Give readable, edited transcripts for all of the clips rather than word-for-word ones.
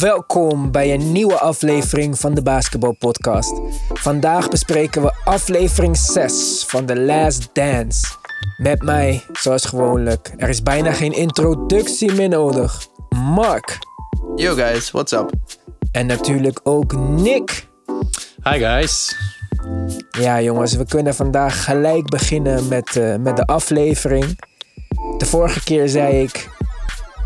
Welkom bij een nieuwe aflevering van de Basketbal Podcast. Vandaag bespreken we aflevering 6 van The Last Dance. Met mij, zoals gewoonlijk. Er is bijna geen introductie meer nodig. Mark. Yo guys, what's up? En natuurlijk ook Nick. Hi guys. Ja jongens, we kunnen vandaag gelijk beginnen met de aflevering. De vorige keer zei ik...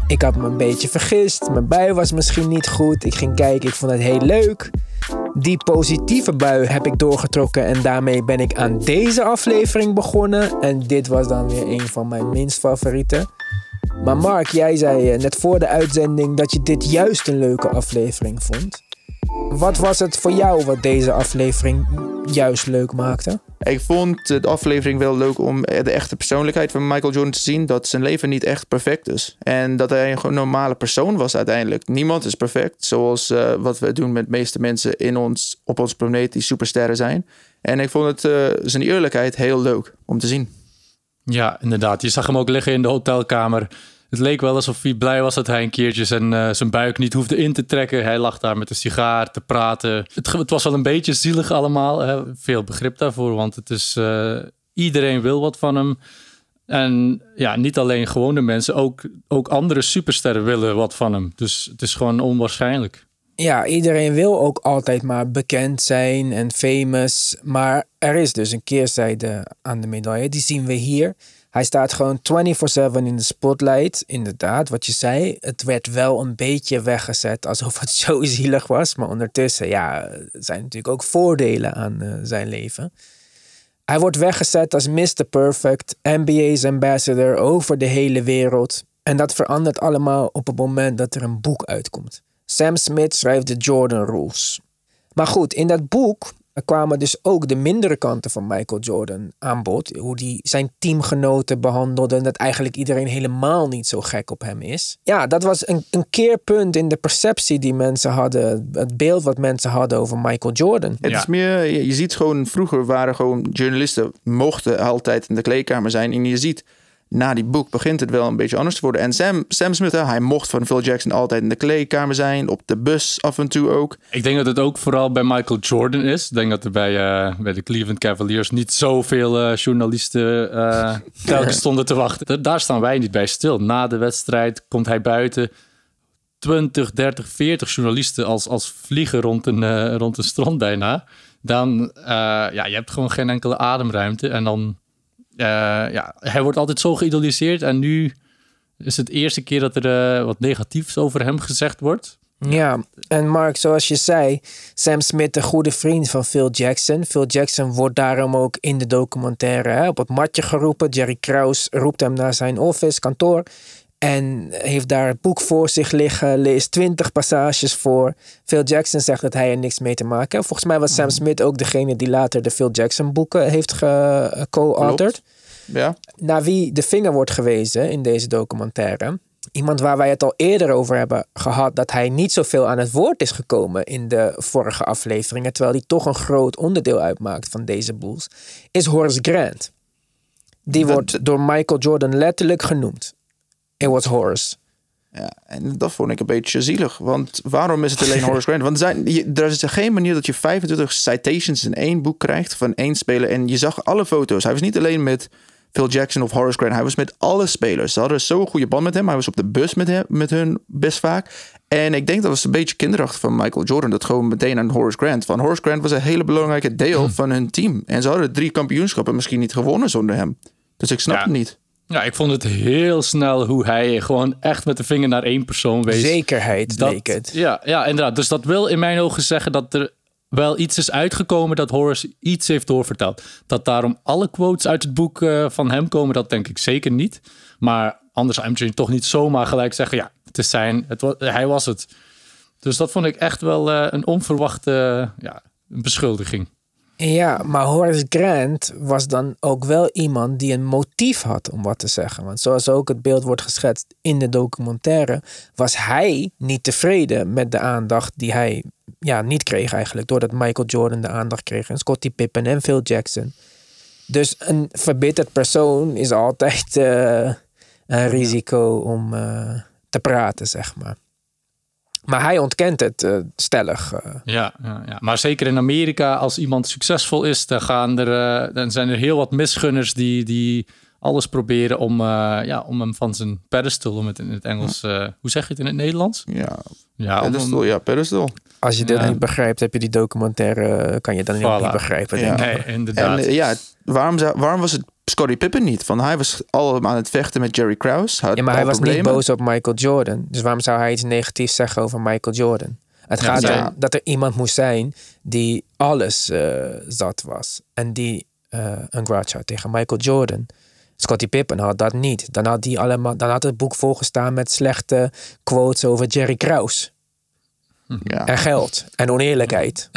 Ik had me een beetje vergist. Mijn bui was misschien niet goed. Ik ging kijken, ik vond het heel leuk. Die positieve bui heb ik doorgetrokken. En daarmee ben ik aan deze aflevering begonnen. En dit was dan weer een van mijn minst favorieten. Maar Mark, jij zei net voor de uitzending dat je dit juist een leuke aflevering vond. Wat was het voor jou wat deze aflevering juist leuk maakte? Ik vond de aflevering wel leuk om de echte persoonlijkheid van Michael Jordan te zien. Dat zijn leven niet echt perfect is. En dat hij een normale persoon was uiteindelijk. Niemand is perfect. Zoals wat we doen met de meeste mensen op ons planeet die supersterren zijn. En ik vond het zijn eerlijkheid heel leuk om te zien. Ja, inderdaad. Je zag hem ook liggen in de hotelkamer. Het leek wel alsof hij blij was dat hij een keertje zijn buik niet hoefde in te trekken. Hij lag daar met een sigaar te praten. Het was wel een beetje zielig allemaal. Hè? Veel begrip daarvoor, want het is iedereen wil wat van hem. En ja, niet alleen gewone mensen, ook andere supersterren willen wat van hem. Dus het is gewoon onwaarschijnlijk. Ja, iedereen wil ook altijd maar bekend zijn en famous. Maar er is dus een keerzijde aan de medaille. Die zien we hier. Hij staat gewoon 24/7 in de spotlight. Inderdaad, wat je zei. Het werd wel een beetje weggezet alsof het zo zielig was. Maar ondertussen, ja, zijn natuurlijk ook voordelen aan zijn leven. Hij wordt weggezet als Mr. Perfect, NBA's ambassador over de hele wereld. En dat verandert allemaal op het moment dat er een boek uitkomt. Sam Smith schrijft de Jordan Rules. Maar goed, in dat boek... Er kwamen dus ook de mindere kanten van Michael Jordan aan bod. Hoe hij zijn teamgenoten behandelde. En dat eigenlijk iedereen helemaal niet zo gek op hem is. Ja, dat was een keerpunt in de perceptie die mensen hadden. Het beeld wat mensen hadden over Michael Jordan. Ja. Het is meer, je ziet gewoon, vroeger waren gewoon journalisten, mochten altijd in de kleedkamer zijn. En je ziet, na die boek begint het wel een beetje anders te worden. En Sam Smith, hij mocht van Phil Jackson altijd in de kleedkamer zijn. Op de bus af en toe ook. Ik denk dat het ook vooral bij Michael Jordan is. Ik denk dat er bij de Cleveland Cavaliers niet zoveel journalisten telkens stonden te wachten. Daar staan wij niet bij stil. Na de wedstrijd komt hij buiten. 20, 30, 40 journalisten als vliegen rond een strand bijna. Dan, je hebt gewoon geen enkele ademruimte. En dan... hij wordt altijd zo geïdoliseerd en nu is het de eerste keer dat er wat negatiefs over hem gezegd wordt. Ja, en Mark, zoals je zei, Sam Smith, een goede vriend van Phil Jackson. Phil Jackson wordt daarom ook in de documentaire op het matje geroepen. Jerry Krause roept hem naar zijn kantoor en heeft daar het boek voor zich liggen, leest 20 passages voor. Phil Jackson zegt dat hij er niks mee te maken heeft. Volgens mij was Sam Smith ook degene die later de Phil Jackson boeken heeft geco-authored. Ja. Naar wie de vinger wordt gewezen in deze documentaire. Iemand waar wij het al eerder over hebben gehad, dat hij niet zoveel aan het woord is gekomen in de vorige afleveringen, terwijl hij toch een groot onderdeel uitmaakt van deze boels, is Horace Grant. Die wordt door Michael Jordan letterlijk genoemd. It was Horace. Ja, en dat vond ik een beetje zielig. Want waarom is het alleen Horace Grant? Want er is geen manier dat je 25 citations in één boek krijgt van één speler. En je zag alle foto's. Hij was niet alleen met Phil Jackson of Horace Grant. Hij was met alle spelers. Ze hadden zo'n goede band met hem. Hij was op de bus met hun best vaak. En ik denk dat was een beetje kinderachtig van Michael Jordan. Dat gewoon meteen aan Horace Grant. Want Horace Grant was een hele belangrijke deel van hun team. En ze hadden 3 kampioenschappen misschien niet gewonnen zonder hem. Dus ik snap het niet. Ja, ik vond het heel snel hoe hij gewoon echt met de vinger naar één persoon wees. Zekerheid leek het. Ja, inderdaad. Dus dat wil in mijn ogen zeggen dat er wel iets is uitgekomen dat Horace iets heeft doorverteld. Dat daarom alle quotes uit het boek van hem komen, dat denk ik zeker niet. Maar anders zou je toch niet zomaar gelijk zeggen, ja, het is zijn, hij was het. Dus dat vond ik echt wel een onverwachte beschuldiging. Ja, maar Horace Grant was dan ook wel iemand die een motief had om wat te zeggen. Want zoals ook het beeld wordt geschetst in de documentaire, was hij niet tevreden met de aandacht die hij niet kreeg eigenlijk. Doordat Michael Jordan de aandacht kreeg en Scottie Pippen en Phil Jackson. Dus een verbitterd persoon is altijd een risico om te praten, zeg maar. Maar hij ontkent het stellig. Ja. Maar zeker in Amerika, als iemand succesvol is, dan zijn er heel wat misgunners die alles proberen om hem van zijn pedestal, om het in het Engels... hoe zeg je het in het Nederlands? Ja, pedestal. Pedestal. Als je dit niet begrijpt, heb je die documentaire... kan je dan ook niet begrijpen, denk ik. Nee, inderdaad. En, waarom was het Scottie Pippen niet? Want hij was al aan het vechten met Jerry Krause. Maar hij was niet boos op Michael Jordan. Dus waarom zou hij iets negatiefs zeggen over Michael Jordan? Het gaat erom dat er iemand moest zijn die alles zat was. En die een grudge had tegen Michael Jordan. Scottie Pippen had dat niet. Dan had het boek volgestaan met slechte quotes over Jerry Krause. Ja. En geld. En oneerlijkheid.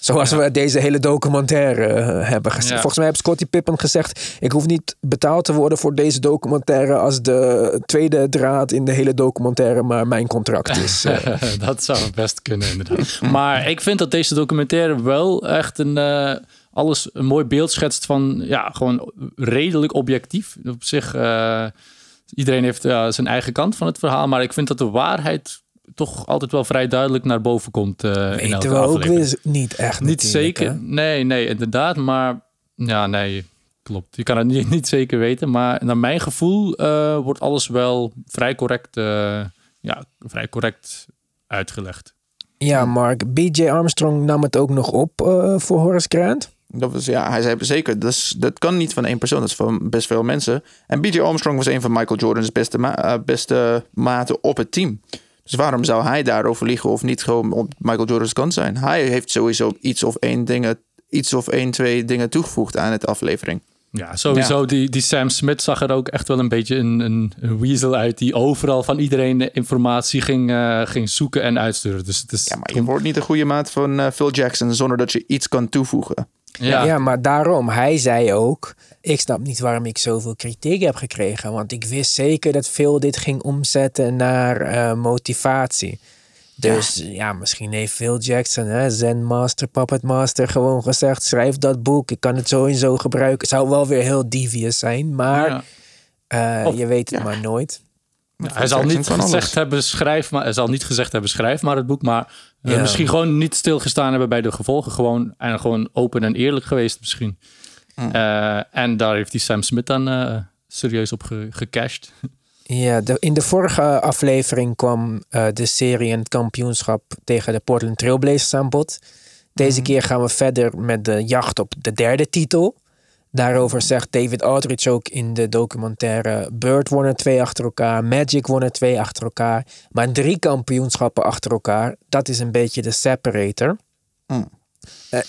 Zoals we deze hele documentaire hebben gezegd. Ja. Volgens mij heeft Scottie Pippen gezegd... ik hoef niet betaald te worden voor deze documentaire... als de tweede draad in de hele documentaire... maar mijn contract is. Dat zou best kunnen, inderdaad. Maar ik vind dat deze documentaire wel echt een mooi beeld schetst van... ja, gewoon redelijk objectief. Op zich, iedereen heeft zijn eigen kant van het verhaal... maar ik vind dat de waarheid... toch altijd wel vrij duidelijk naar boven komt. Weten we ook weer niet echt. Niet zeker. Hè? Nee, inderdaad. Maar ja, nee, klopt. Je kan het niet zeker weten. Maar naar mijn gevoel wordt alles wel vrij correct, uitgelegd. Ja, Mark. BJ Armstrong nam het ook nog op voor Horace Grant. Hij zei zeker, dat kan niet van één persoon. Dat is van best veel mensen. En BJ Armstrong was een van Michael Jordan's beste maten op het team. Dus waarom zou hij daarover liegen of niet gewoon op Michael Jordan's kant zijn? Hij heeft sowieso iets of twee dingen toegevoegd aan het aflevering. Ja, sowieso. Ja. Die Sam Smith zag er ook echt wel een beetje een weasel uit... die overal van iedereen informatie ging zoeken en uitsturen. Dus het is... Ja, maar je wordt niet de goede maat van Phil Jackson... zonder dat je iets kan toevoegen. Ja, maar daarom. Hij zei ook... ik snap niet waarom ik zoveel kritiek heb gekregen. Want ik wist zeker dat Phil dit ging omzetten naar motivatie. Dus ja, misschien heeft Phil Jackson, Zen Master, Puppet Master... gewoon gezegd, schrijf dat boek. Ik kan het zo en zo gebruiken. Het zou wel weer heel devious zijn, maar je weet het maar nooit. Ja, hij zal niet gezegd hebben, schrijf maar het boek. Maar misschien gewoon niet stilgestaan hebben bij de gevolgen. Gewoon open en eerlijk geweest misschien. En daar heeft die Sam Smith dan serieus op gecashed. Ja, in de vorige aflevering kwam de serie en het kampioenschap tegen de Portland Trailblazers aan bod. Deze keer gaan we verder met de jacht op de derde titel. Daarover zegt David Aldridge ook in de documentaire... Bird won er 2 achter elkaar, Magic won er 2 achter elkaar... maar 3 kampioenschappen achter elkaar, dat is een beetje de separator...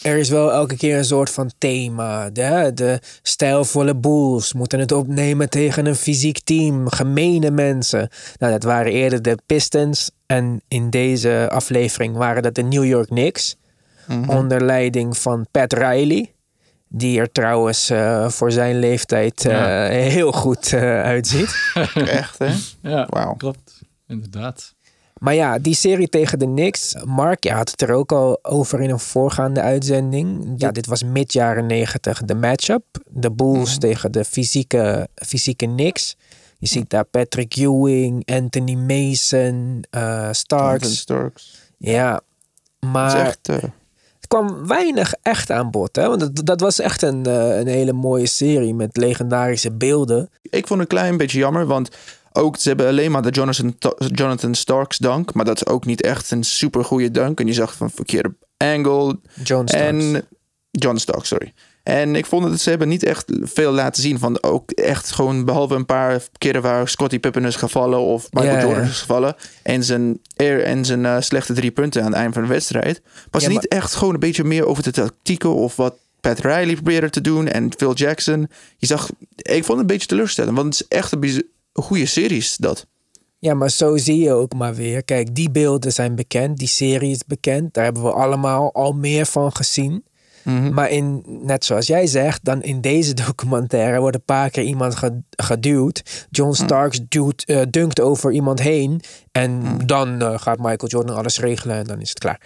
Er is wel elke keer een soort van thema. De stijlvolle Bulls moeten het opnemen tegen een fysiek team. Gemene mensen. Nou, dat waren eerder de Pistons. En in deze aflevering waren dat de New York Knicks. Onder leiding van Pat Riley. Die er trouwens voor zijn leeftijd heel goed uitziet. Echt, hè? Ja, wow. Klopt. Inderdaad. Maar ja, die serie tegen de Knicks. Mark, je had het er ook al over in een voorgaande uitzending. Ja, dit was mid-jaren 90 de matchup. De Bulls tegen de fysieke Knicks. Je ziet daar Patrick Ewing, Anthony Mason, Starks. Ja, maar het kwam weinig echt aan bod. Hè? Want dat was echt een hele mooie serie met legendarische beelden. Ik vond het een klein beetje jammer, want... Ook, ze hebben alleen maar de Jonathan Starks dunk. Maar dat is ook niet echt een super goede dunk. En je zag van verkeerde angle. John Starks, sorry. En ik vond dat ze hebben niet echt veel laten zien. Van ook echt gewoon behalve een paar keren waar Scottie Pippen is gevallen. Of Michael Jordan is gevallen. En zijn slechte 3 punten aan het eind van de wedstrijd. Was niet echt gewoon een beetje meer over de tactieken of wat. Pat Riley probeerde te doen en Phil Jackson. Ik vond het een beetje teleurstellend. Want het is echt een goede series dat. Ja, maar zo zie je ook maar weer. Kijk, die beelden zijn bekend. Die serie is bekend. Daar hebben we allemaal al meer van gezien. Maar net zoals jij zegt, dan in deze documentaire wordt een paar keer iemand geduwd. John Starks dunkt over iemand heen. En dan gaat Michael Jordan alles regelen en dan is het klaar.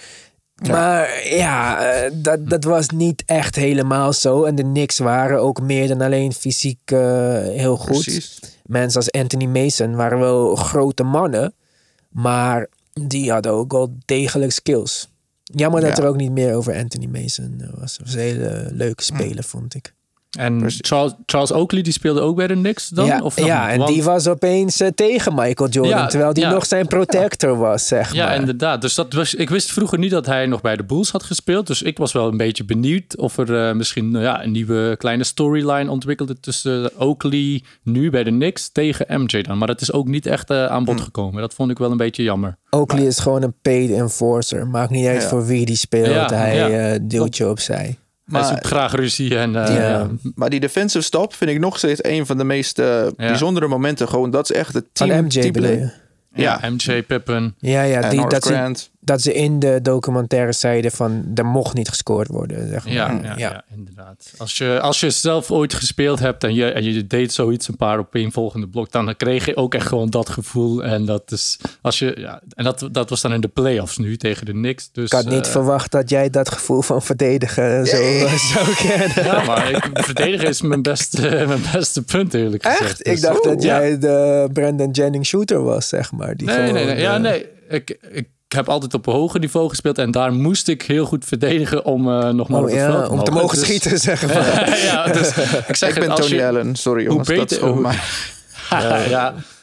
Ja. Maar ja, dat was niet echt helemaal zo. En de Knicks waren ook meer dan alleen fysiek heel goed. Precies. Mensen als Anthony Mason waren wel grote mannen. Maar die hadden ook wel degelijk skills. Jammer dat er ook niet meer over Anthony Mason was. Dat was een hele leuke speler, vond ik. En Charles Oakley, die speelde ook bij de Knicks dan? Ja, of dan? Ja, en die was opeens tegen Michael Jordan. Ja, terwijl die nog zijn protector was, zeg maar. Ja, inderdaad. Dus ik wist vroeger niet dat hij nog bij de Bulls had gespeeld. Dus ik was wel een beetje benieuwd of er misschien een nieuwe kleine storyline ontwikkelde tussen Oakley nu bij de Knicks tegen MJ dan. Maar dat is ook niet echt aan bod gekomen. Dat vond ik wel een beetje jammer. Oakley is gewoon een paid enforcer. Maakt niet uit voor wie die speelt. Ja, hij duwt je opzij. Maar hij zoekt graag ruzie. En, Maar die defensive stop vind ik nog steeds een van de meest bijzondere momenten. Gewoon, dat is echt het teamplay. Ja, MJ, Pippen. Ja, dat ze in de documentaire zeiden van, er mocht niet gescoord worden. Zeg maar. Ja, inderdaad. Als je zelf ooit gespeeld hebt en je deed zoiets een paar op een volgende blok, dan kreeg je ook echt gewoon dat gevoel. En dat is dat was dan in de playoffs nu tegen de Knicks. Dus, ik had niet verwacht dat jij dat gevoel van verdedigen zou kennen. Ja, maar verdedigen is mijn beste punt, eerlijk gezegd. Echt? Dus, ik dacht dat jij de Brandon Jennings shooter was, zeg maar. Ik heb altijd op een hoger niveau gespeeld en daar moest ik heel goed verdedigen om nog maar op het veld om te mogen schieten, zeggen we. Ik ben Tony Allen, sorry jongens.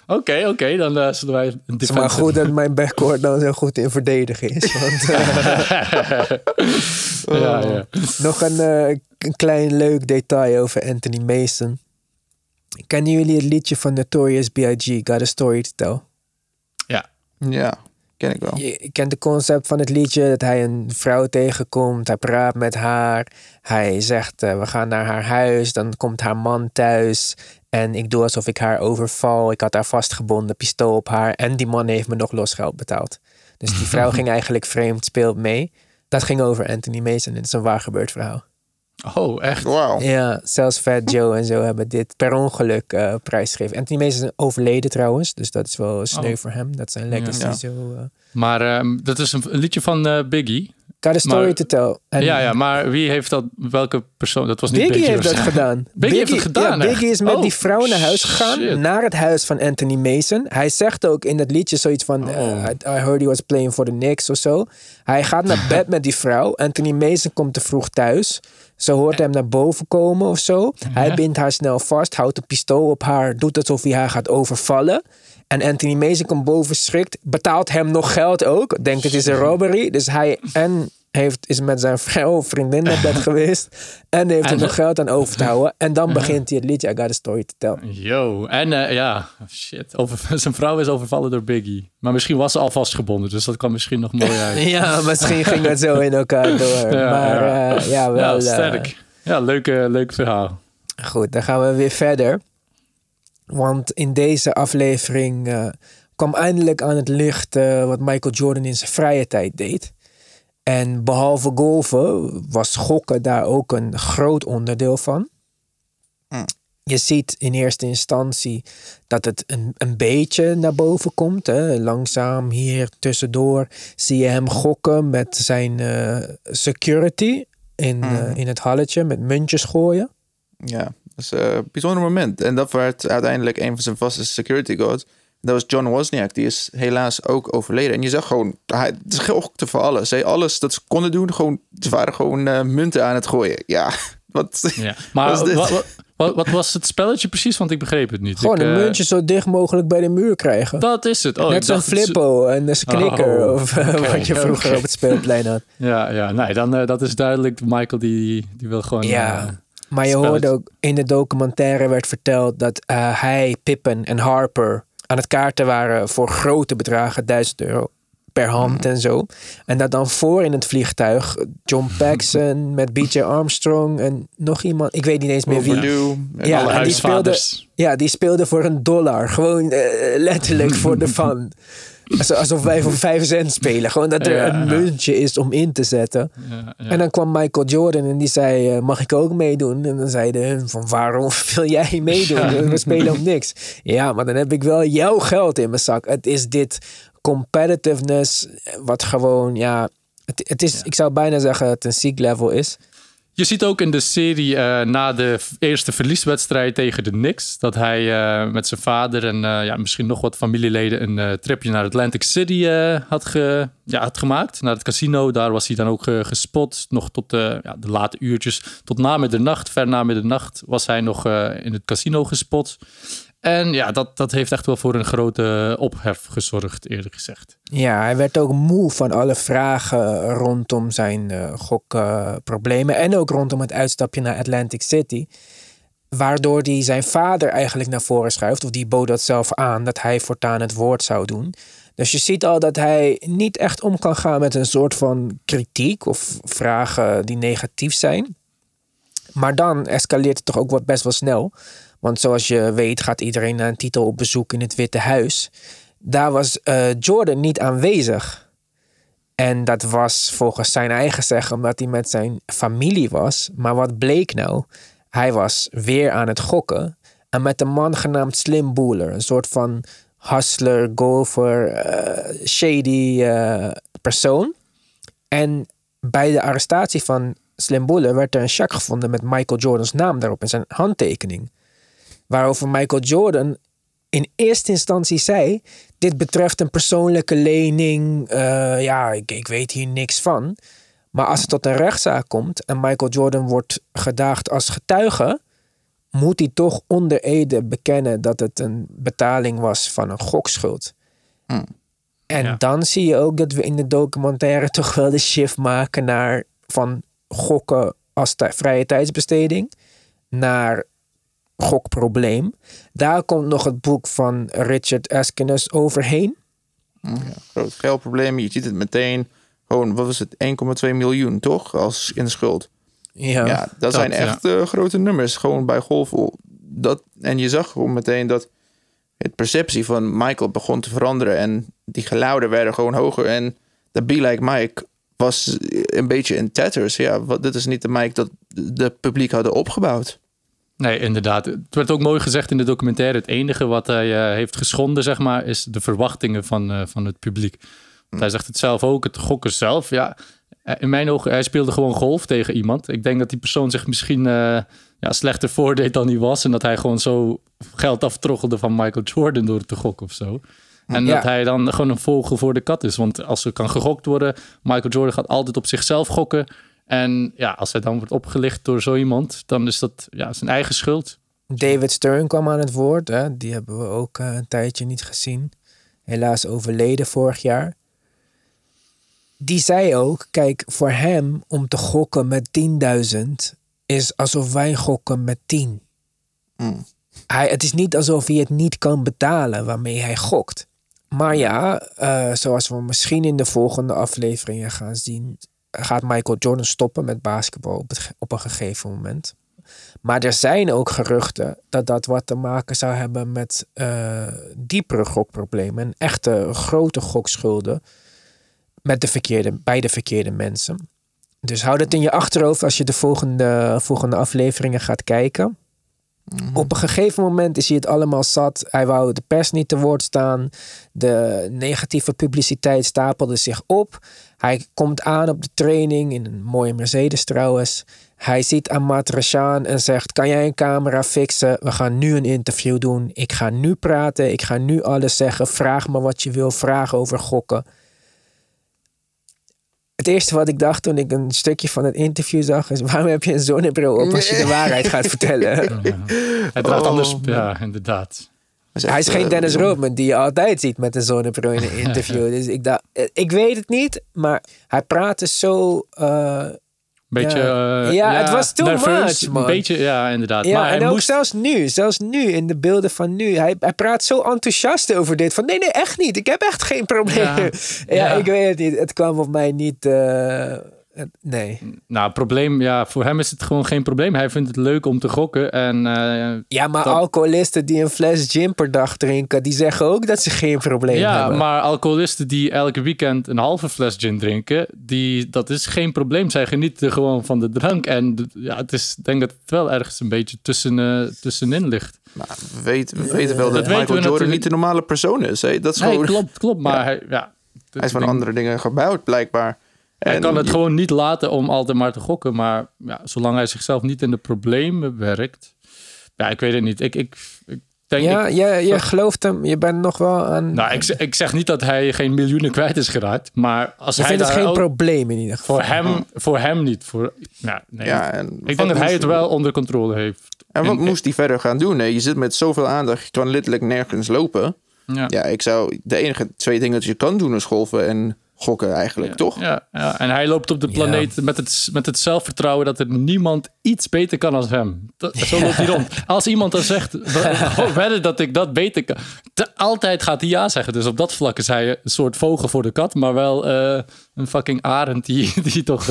Oké, dan zullen wij... Het is maar goed dat mijn backcourt dan zo goed in verdedigen is. Want, nog een klein leuk detail over Anthony Mason. Kennen jullie het liedje van Notorious B.I.G., Got a Story to Tell? Ja. Ken ik wel. Je kent het concept van het liedje, dat hij een vrouw tegenkomt, hij praat met haar, hij zegt we gaan naar haar huis, dan komt haar man thuis en ik doe alsof ik haar overval, ik had haar vastgebonden, pistool op haar en die man heeft me nog losgeld betaald. Dus die vrouw ging eigenlijk vreemd, speelt mee. Dat ging over Anthony Mason, het is een waar gebeurd verhaal. Oh, echt? Wow. Ja, zelfs Fat Joe en zo hebben dit per ongeluk prijsgegeven. Anthony Mason is overleden trouwens, dus dat is wel sneu voor hem. Dat zijn legacy zo. Maar dat is een liedje van Biggie. Got a Story to Tell. En maar wie heeft dat, welke persoon? Dat was niet Biggie heeft dat gedaan. Biggie heeft het gedaan. Biggie is met die vrouw naar huis gegaan, naar het huis van Anthony Mason. Hij zegt ook in dat liedje zoiets van, I heard he was playing for the Knicks of zo. Hij gaat naar bed met die vrouw. Anthony Mason komt te vroeg thuis. Ze hoort hem naar boven komen of zo. Hij bindt haar snel vast, houdt een pistool op haar, doet alsof hij haar gaat overvallen. En Anthony Mason komt boven, schrikt, betaalt hem nog geld ook. Denkt het is een robbery. Dus hij is met zijn vrouw of vriendin naar bed geweest. En heeft er nog geld aan over te houden. En dan begint hij het liedje, I Got a Story to Tell. Yo, en zijn vrouw is overvallen door Biggie. Maar misschien was ze al vastgebonden, dus dat kan misschien nog mooi uit. Ja, misschien ging dat zo in elkaar door. Wel sterk. Leuk verhaal. Goed, dan gaan we weer verder. Want in deze aflevering kwam eindelijk aan het licht wat Michael Jordan in zijn vrije tijd deed. En behalve golven was gokken daar ook een groot onderdeel van. Je ziet in eerste instantie dat het een beetje naar boven komt. Hè. Langzaam hier tussendoor zie je hem gokken met zijn security in het halletje met muntjes gooien. Ja. Dat is een bijzonder moment. En dat werd uiteindelijk een van zijn vaste security guards. Dat was John Wozniak. Die is helaas ook overleden. En je zag gewoon, het is gokte voor alles. Alles dat ze konden doen, ze waren gewoon munten aan het gooien. Ja, maar was dit? Wat was het spelletje precies? Want ik begreep het niet. Gewoon een muntje zo dicht mogelijk bij de muur krijgen. Dat is het. Net zo'n flippo en een knikker. Wat je vroeger op het speelplein had. Nee, dan dat is duidelijk. Michael die wil gewoon... Maar je hoorde ook in de documentaire werd verteld dat hij, Pippen en Harper aan het kaarten waren voor grote bedragen, €1000 per hand en zo. En dat dan voor in het vliegtuig John Paxson met BJ Armstrong en nog iemand, ik weet niet eens meer wie. En die speelden voor $1. Gewoon letterlijk voor de fun. Alsof wij voor 5 cent spelen. Gewoon dat er een muntje is om in te zetten. En dan kwam Michael Jordan en die zei... mag ik ook meedoen? En dan zeiden hun van... waarom wil jij meedoen? We spelen om niks. Ja, maar dan heb ik wel jouw geld in mijn zak. Het is dit competitiveness... wat gewoon, ik zou bijna zeggen... het een ziek level is. Je ziet ook in de serie na de eerste verlieswedstrijd tegen de Knicks... dat hij met zijn vader en misschien nog wat familieleden... een tripje naar Atlantic City had gemaakt. Naar het casino. Daar was hij dan ook gespot. Nog tot de late uurtjes. Tot na middernacht, ver na middernacht... was hij nog in het casino gespot. En ja, dat heeft echt wel voor een grote ophef gezorgd, eerlijk gezegd. Ja, hij werd ook moe van alle vragen rondom zijn gokproblemen. En ook rondom het uitstapje naar Atlantic City. Waardoor hij zijn vader eigenlijk naar voren schuift. Of die bood dat zelf aan, dat hij voortaan het woord zou doen. Dus je ziet al dat hij niet echt om kan gaan met een soort van kritiek of vragen die negatief zijn. Maar dan escaleert het toch ook wat best wel snel... Want zoals je weet gaat iedereen naar een titel op bezoek in het Witte Huis. Daar was Jordan niet aanwezig. En dat was volgens zijn eigen zeggen omdat hij met zijn familie was. Maar wat bleek nou? Hij was weer aan het gokken. En met een man genaamd Slim Buller. Een soort van hustler, golfer, shady persoon. En bij de arrestatie van Slim Buller werd er een cheque gevonden met Michael Jordans naam daarop en zijn handtekening. Waarover Michael Jordan in eerste instantie zei... dit betreft een persoonlijke lening. Ik weet hier niks van. Maar als het tot een rechtszaak komt... en Michael Jordan wordt gedaagd als getuige... moet hij toch onder ede bekennen... dat het een betaling was van een gokschuld. Mm. En dan zie je ook dat we in de documentaire... toch wel de shift maken naar... van gokken als vrije tijdsbesteding... naar... gokprobleem. Daar komt nog het boek van Richard Esquinas overheen. Ja, groot geldprobleem. Je ziet het meteen. Gewoon, wat was het? 1,2 miljoen, toch? Als in schuld. Ja, dat zijn echt grote nummers. Gewoon bij golf. Dat, en je zag gewoon meteen dat het perceptie van Michael begon te veranderen. En die geluiden werden gewoon hoger. En de Be Like Mike was een beetje in tatters. Ja, dit is niet de Mike dat de publiek hadden opgebouwd. Nee, inderdaad. Het werd ook mooi gezegd in de documentaire. Het enige wat hij heeft geschonden, zeg maar, is de verwachtingen van het publiek. Want hij zegt het zelf ook, het gokken zelf. Ja, in mijn ogen, hij speelde gewoon golf tegen iemand. Ik denk dat die persoon zich misschien slechter voordeed dan hij was. En dat hij gewoon zo geld aftroggelde van Michael Jordan door te gokken of zo. En dat hij dan gewoon een vogel voor de kat is. Want als er kan gegokt worden, Michael Jordan gaat altijd op zichzelf gokken. En ja, als hij dan wordt opgelicht door zo iemand... dan is dat zijn eigen schuld. David Stern kwam aan het woord. Hè? Die hebben we ook een tijdje niet gezien. Helaas overleden vorig jaar. Die zei ook... kijk, voor hem om te gokken met 10.000... is alsof wij gokken met 10. Mm. Het is niet alsof hij het niet kan betalen waarmee hij gokt. Maar zoals we misschien in de volgende afleveringen gaan zien... gaat Michael Jordan stoppen met basketbal op een gegeven moment. Maar er zijn ook geruchten dat dat wat te maken zou hebben met diepere gokproblemen. En echte grote gokschulden met bij de verkeerde mensen. Dus hou dat in je achterhoofd als je de volgende afleveringen gaat kijken. Mm-hmm. Op een gegeven moment is hij het allemaal zat. Hij wou de pers niet te woord staan. De negatieve publiciteit stapelde zich op. Hij komt aan op de training, in een mooie Mercedes trouwens. Hij ziet Ahmad Rashaan en zegt... kan jij een camera fixen? We gaan nu een interview doen. Ik ga nu praten. Ik ga nu alles zeggen. Vraag me wat je wil. Vraag over gokken. Het eerste wat ik dacht toen ik een stukje van het interview zag... is waarom heb je een zonnebril op als je de waarheid gaat vertellen? Ja. Het draagt anders... Ja, inderdaad. Hij is geen Dennis Rodman die je altijd ziet met een zonnebril in een interview. Dus ik dacht, ik weet het niet, maar hij praatte zo... beetje... het was too much, man. Een beetje, ja, inderdaad. Ja, maar en ook zelfs nu, in de beelden van nu. Hij praat zo enthousiast over dit. Van nee, echt niet. Ik heb echt geen probleem. Ja, ik weet het niet. Het kwam op mij niet... nee. Nou, probleem, voor hem is het gewoon geen probleem. Hij vindt het leuk om te gokken. En, maar alcoholisten die een fles gin per dag drinken... die zeggen ook dat ze geen probleem hebben. Ja, maar alcoholisten die elke weekend een halve fles gin drinken... dat is geen probleem. Zij genieten gewoon van de drank. En het is, denk dat het wel ergens een beetje tussenin ligt. Nou, we weten wel dat Michael Jordan natuurlijk... niet de normale persoon is. Hè? Dat is gewoon... Nee, klopt. Maar hij is van andere dingen gebouwd, blijkbaar. Hij kan het gewoon niet laten om altijd maar te gokken. Maar ja, zolang hij zichzelf niet in de problemen werkt... Ja, ik weet het niet. Ik denk... Je gelooft hem. Je bent nog wel aan... Nou, ik zeg niet dat hij geen miljoenen kwijt is geraakt. Maar als je hij vindt het geen probleem in ieder geval. Voor hem niet. Ik denk dat hij het wel onder controle heeft. En wat moest hij verder gaan doen? Nee, je zit met zoveel aandacht. Je kan letterlijk nergens lopen. Ja, ik zou... De enige twee dingen dat je kan doen is golven en... gokken eigenlijk, toch? Ja. En hij loopt op de planeet met het zelfvertrouwen... dat er niemand iets beter kan als hem. Zo loopt hij rond. Als iemand dan zegt... wedden dat ik dat beter kan. Altijd gaat hij ja zeggen. Dus op dat vlak is hij een soort vogel voor de kat... maar wel een fucking arend die toch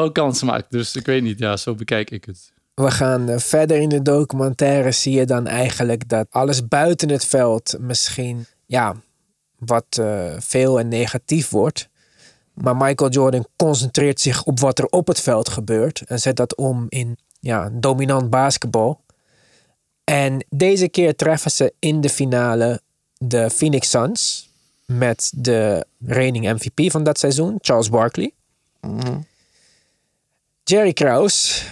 ook kans maakt. Dus ik weet niet, zo bekijk ik het. We gaan verder in de documentaire. Zie je dan eigenlijk dat alles buiten het veld misschien... wat veel en negatief wordt. Maar Michael Jordan concentreert zich op wat er op het veld gebeurt... en zet dat om in dominant basketbal. En deze keer treffen ze in de finale de Phoenix Suns... met de reigning MVP van dat seizoen, Charles Barkley. Mm-hmm. Jerry Krause,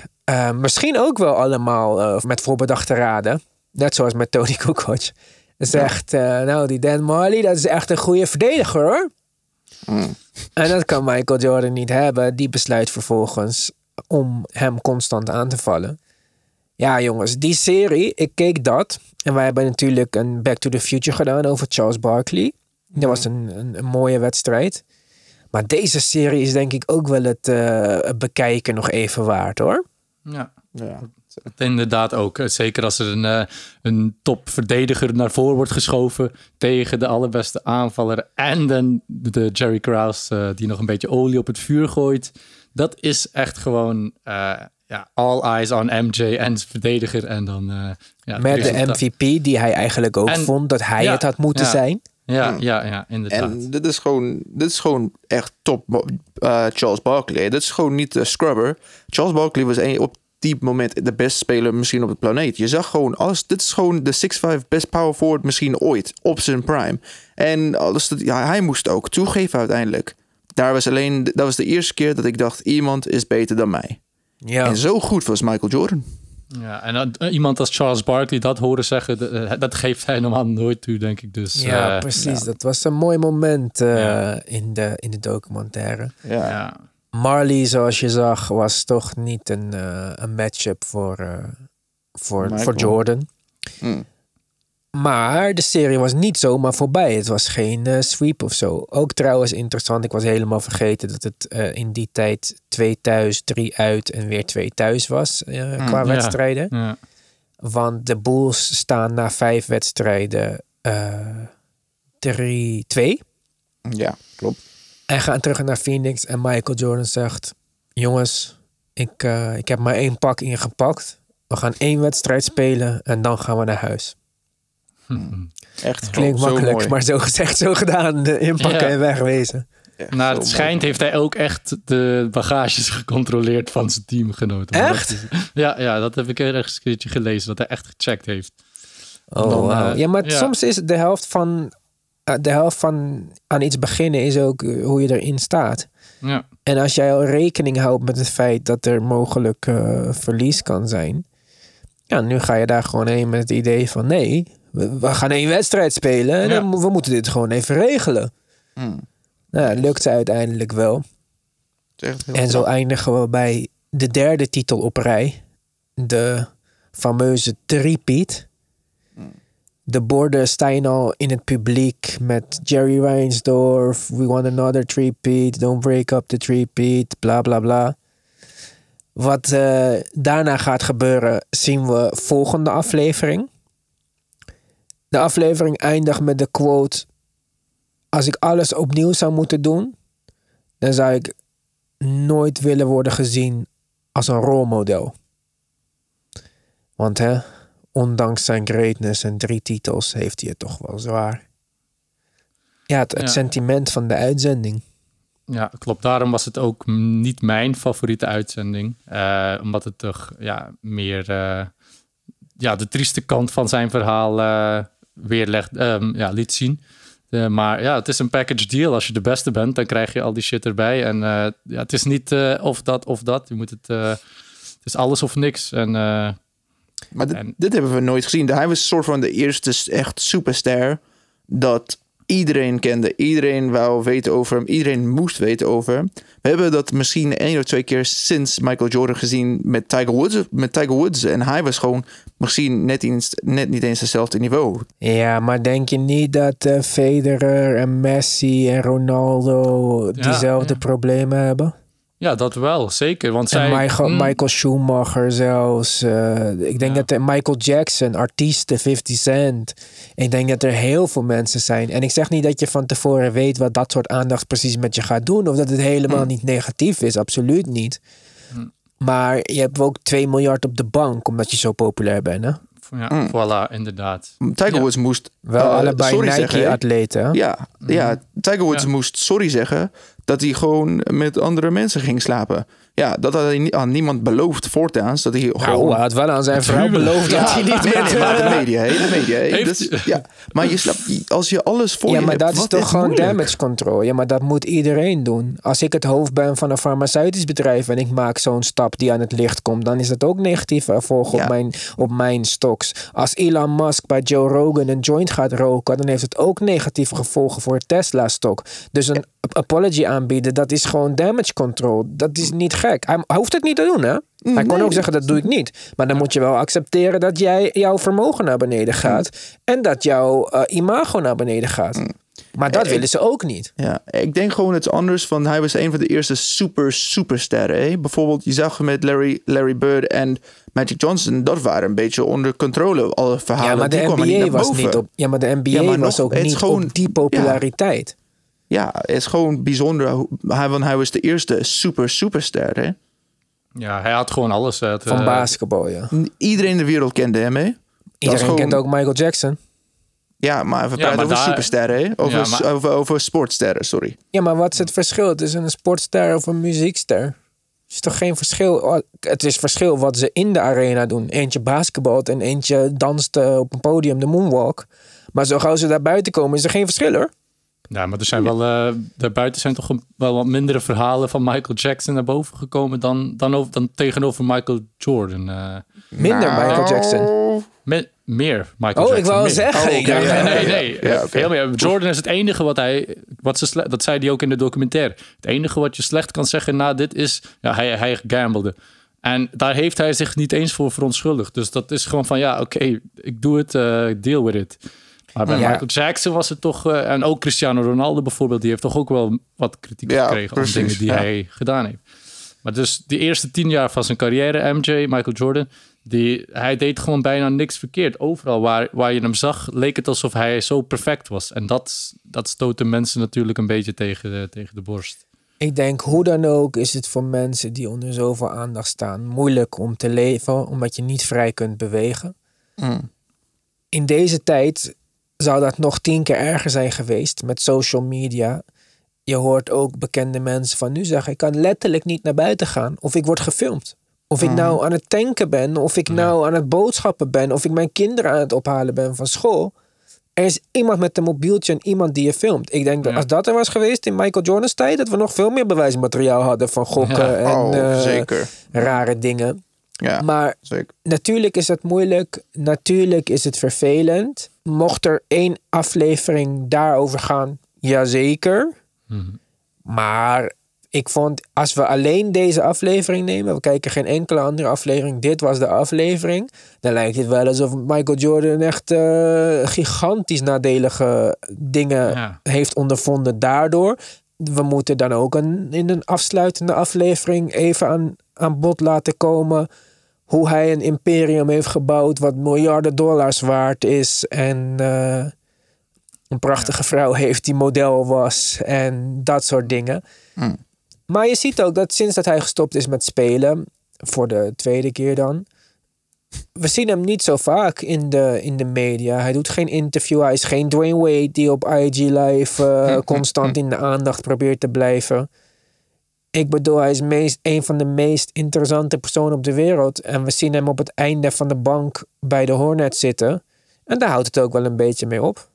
misschien ook wel allemaal met voorbedachte raden... net zoals met Tony Kukoc... zegt, die Dan Marley, dat is echt een goede verdediger, hoor. Mm. En dat kan Michael Jordan niet hebben. Die besluit vervolgens om hem constant aan te vallen. Ja, jongens, die serie, ik keek dat. En wij hebben natuurlijk een Back to the Future gedaan over Charles Barkley. Dat was een mooie wedstrijd. Maar deze serie is denk ik ook wel het bekijken nog even waard, hoor. Ja. Inderdaad ook. Zeker als er een topverdediger naar voren wordt geschoven... tegen de allerbeste aanvaller. En dan de Jerry Krause die nog een beetje olie op het vuur gooit. Dat is echt gewoon all eyes on MJ en verdediger. En dan, met de MVP die hij eigenlijk ook vond dat hij het had moeten zijn. Ja, inderdaad. En dit is gewoon echt top Charles Barkley. Dit is gewoon niet de scrubber. Charles Barkley was op die moment de beste speler misschien op het planeet. Je zag gewoon alles. Dit is gewoon de 6'5 best power forward misschien ooit. Op zijn prime. En alles, hij moest ook toegeven uiteindelijk. Dat was de eerste keer dat ik dacht... iemand is beter dan mij. Ja. En zo goed was Michael Jordan. Ja, en iemand als Charles Barkley dat horen zeggen... dat geeft hij normaal nooit toe, denk ik. Dus, precies. Ja. Dat was een mooi moment in de documentaire. Ja. Marley, zoals je zag, was toch niet een matchup voor Jordan. Mm. Maar de serie was niet zomaar voorbij. Het was geen sweep of zo. Ook trouwens interessant, ik was helemaal vergeten dat het in die tijd 2 thuis, 3 uit en weer 2 thuis was qua wedstrijden. Yeah. Want de Bulls staan na 5 wedstrijden 3-2. Ja, klopt. En gaan terug naar Phoenix en Michael Jordan zegt... jongens, ik heb maar 1 pak ingepakt. We gaan 1 wedstrijd spelen en dan gaan we naar huis. Echt klinkt makkelijk, zo maar zo gezegd, zo gedaan. Inpakken en wegwezen. Echt naar het schijnt heeft hij ook echt de bagages gecontroleerd van zijn teamgenoten. Echt? Ja, dat heb ik ergens een keertje gelezen, dat hij echt gecheckt heeft. Oh, dan, maar soms is het de helft van... de helft van aan iets beginnen is ook hoe je erin staat. Ja. En als jij al rekening houdt met het feit dat er mogelijk verlies kan zijn. Ja, nu ga je daar gewoon heen met het idee van nee, we gaan 1 wedstrijd spelen. En dan, we moeten dit gewoon even regelen. Mm. Nou, dat lukt ze uiteindelijk wel. En zo eindigen we bij de 3e titel op rij. De fameuze three-peat. De borden staan al in het publiek met Jerry Reinsdorf. We want another three-peat. Don't break up the three-peat. Bla, bla, bla. Wat daarna gaat gebeuren, zien we volgende aflevering. De aflevering eindigt met de quote... Als ik alles opnieuw zou moeten doen... dan zou ik nooit willen worden gezien als een rolmodel. Want ondanks zijn greatness en 3 titels heeft hij het toch wel zwaar. Ja, het sentiment van de uitzending. Ja, klopt. Daarom was het ook niet mijn favoriete uitzending. Omdat het toch meer de trieste kant van zijn verhaal liet zien. Maar ja, het is een package deal. Als je de beste bent, dan krijg je al die shit erbij. En ja, het is niet of dat of dat. Je moet het, het is alles of niks. En, maar dit hebben we nooit gezien. Hij was een soort van de eerste echt superster dat iedereen kende. Iedereen wou weten over hem. Iedereen moest weten over hem. We hebben dat misschien 1 of 2 keer sinds Michael Jordan gezien met Tiger Woods. En hij was gewoon misschien net niet eens hetzelfde niveau. Ja, maar denk je niet dat Federer en Messi en Ronaldo diezelfde problemen hebben? Ja, dat wel, zeker. Want en zij, Michael Schumacher zelfs. Ik denk dat Michael Jackson, artiesten, 50 Cent. Ik denk dat er heel veel mensen zijn. En ik zeg niet dat je van tevoren weet wat dat soort aandacht precies met je gaat doen. Of dat het helemaal niet negatief is. Absoluut niet. Maar je hebt ook 2 miljard op de bank, omdat je zo populair bent, hè? Ja, voilà, inderdaad. Tiger Woods moest... Wel allebei Nike-atleten. Ja, Tiger Woods moest sorry zeggen dat hij gewoon met andere mensen ging slapen. Ja, dat had hij aan niemand beloofd voortaan. Dat hij gewoon... Hij had wel aan zijn vrouw beloofd dat hij niet meer... maar de media, maar je slaapt, als je alles voor je hebt... Ja, maar dat is toch gewoon damage control. Ja, maar dat moet iedereen doen. Als ik het hoofd ben van een farmaceutisch bedrijf... en ik maak zo'n stap die aan het licht komt... dan is dat ook negatief gevolg op mijn stocks. Als Elon Musk bij Joe Rogan een joint gaat roken... dan heeft het ook negatieve gevolgen voor Tesla-stok. Dus een apology aanbieden, dat is gewoon damage control. Dat is niet gek. Hij hoeft het niet te doen, hè? Hij kon ook zeggen, dat doe ik niet. Maar dan moet je wel accepteren dat jouw vermogen naar beneden gaat. En dat jouw imago naar beneden gaat. Maar dat willen ze ook niet. Ja, ik denk gewoon het anders. Van hij was een van de eerste supersterren. Hè? Bijvoorbeeld, je zag hem met Larry Bird en Magic Johnson. Dat waren een beetje onder controle. Alle verhalen. Ja, maar de NBA was niet op. Ja, maar de NBA was ook niet gewoon, op die populariteit. Ja, het is gewoon bijzonder. Want hij was de eerste superster, hè? Ja, hij had gewoon alles. Van basketbal, ja. Iedereen in de wereld kende hem, hè? Iedereen kent ook Michael Jackson. Ja, maar we praten over supersterren, hè? Over sportsterren, sorry. Ja, maar wat is het verschil tussen een sportster of een muziekster? Er is toch geen verschil? Het is verschil wat ze in de arena doen. Eentje basketbalt en eentje danst op een podium de moonwalk. Maar zo gauw ze daar buiten komen, is er geen verschil, hoor. Ja, maar er zijn wel... daarbuiten zijn toch wel wat mindere verhalen van Michael Jackson naar boven gekomen dan tegenover Michael Jordan. Minder Michael Jackson. Meer Michael Jackson. Oh, ik wou zeggen. Veel meer. Jordan is het enige wat hij... dat zei hij ook in de documentaire. Het enige wat je slecht kan zeggen na dit is... Ja, hij gambelde. En daar heeft hij zich niet eens voor verontschuldigd. Dus dat is gewoon van... Ja, oké, ik doe het. Deal with it. Maar bij Michael Jackson was het toch... en ook Cristiano Ronaldo bijvoorbeeld... die heeft toch ook wel wat kritiek gekregen... op dingen die hij gedaan heeft. Maar dus die eerste 10 jaar van zijn carrière... MJ, Michael Jordan... hij deed gewoon bijna niks verkeerd. Overal waar je hem zag... leek het alsof hij zo perfect was. En dat stoot de mensen natuurlijk een beetje tegen de borst. Ik denk, hoe dan ook is het voor mensen... die onder zoveel aandacht staan... moeilijk om te leven... omdat je niet vrij kunt bewegen. In deze tijd... zou dat nog 10 keer erger zijn geweest met social media. Je hoort ook bekende mensen van nu zeggen... ik kan letterlijk niet naar buiten gaan of ik word gefilmd. Of ik nou aan het tanken ben, of ik nou aan het boodschappen ben... of ik mijn kinderen aan het ophalen ben van school. Er is iemand met een mobieltje en iemand die je filmt. Ik denk dat als dat er was geweest in Michael Jordan's tijd... dat we nog veel meer bewijsmateriaal hadden van gokken en rare dingen. Ja, maar natuurlijk is het moeilijk, natuurlijk is het vervelend... Mocht er 1 aflevering daarover gaan, jazeker. Maar ik vond, als we alleen deze aflevering nemen... we kijken geen enkele andere aflevering, dit was de aflevering... dan lijkt het wel alsof Michael Jordan echt gigantisch nadelige dingen heeft ondervonden daardoor. We moeten dan ook in een afsluitende aflevering even aan bod laten komen... hoe hij een imperium heeft gebouwd... wat miljarden dollars waard is... en een prachtige vrouw heeft die model was... en dat soort dingen. Maar je ziet ook dat sinds dat hij gestopt is met spelen... voor de 2e keer dan... we zien hem niet zo vaak in de media. Hij doet geen interview. Hij is geen Dwayne Wade die op IG Live... constant in de aandacht probeert te blijven... Ik bedoel, hij is een van de meest interessante personen op de wereld. En we zien hem op het einde van de bank bij de Hornets zitten. En daar houdt het ook wel een beetje mee op.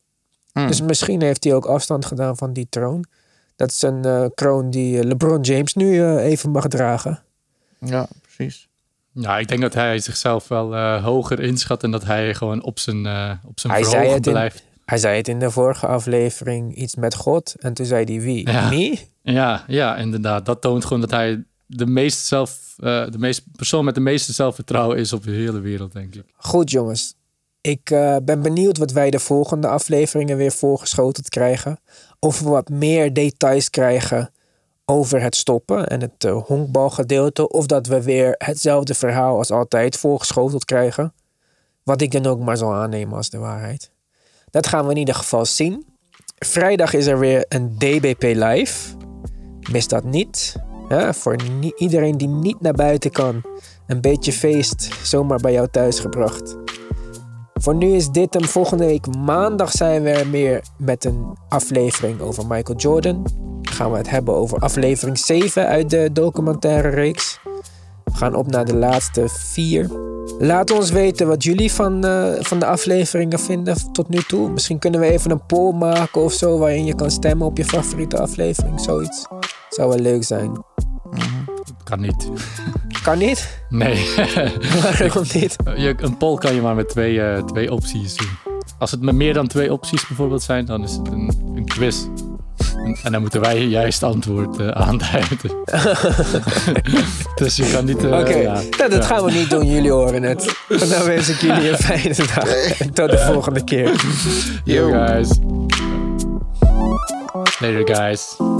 Dus misschien heeft hij ook afstand gedaan van die troon. Dat is een kroon die LeBron James nu even mag dragen. Ja, precies. Ja, ik denk dat hij zichzelf wel hoger inschat en dat hij gewoon op zijn verhoogd blijft. Hij zei het in de vorige aflevering, iets met God. En toen zei hij wie? Ja. Me? Ja, inderdaad. Dat toont gewoon dat hij de persoon met de meeste zelfvertrouwen is op de hele wereld, denk ik. Goed, jongens. Ik ben benieuwd wat wij de volgende afleveringen weer voorgeschoteld krijgen. Of we wat meer details krijgen over het stoppen en het honkbalgedeelte. Of dat we weer hetzelfde verhaal als altijd voorgeschoteld krijgen. Wat ik dan ook maar zal aannemen als de waarheid. Dat gaan we in ieder geval zien. Vrijdag is er weer een DBP Live. Mis dat niet. Ja, voor iedereen die niet naar buiten kan. Een beetje feest zomaar bij jou thuis gebracht. Voor nu is dit hem. Volgende week maandag zijn we er meer met een aflevering over Michael Jordan. Dan gaan we het hebben over aflevering 7 uit de documentaire reeks. We gaan op naar de laatste 4. Laat ons weten wat jullie van de afleveringen vinden tot nu toe. Misschien kunnen we even een poll maken of zo waarin je kan stemmen op je favoriete aflevering. Zoiets. Zou wel leuk zijn. Kan niet. Kan niet? Nee. Waarom niet? Een poll kan je maar met twee opties doen. Als het meer dan 2 opties bijvoorbeeld zijn, dan is het een quiz. En dan moeten wij juist antwoord aanduiden. Dus je kan niet... Oké, dat gaan we niet doen. Jullie horen het. Dan wens ik jullie een fijne dag. Tot de volgende keer. Yo guys. Later guys.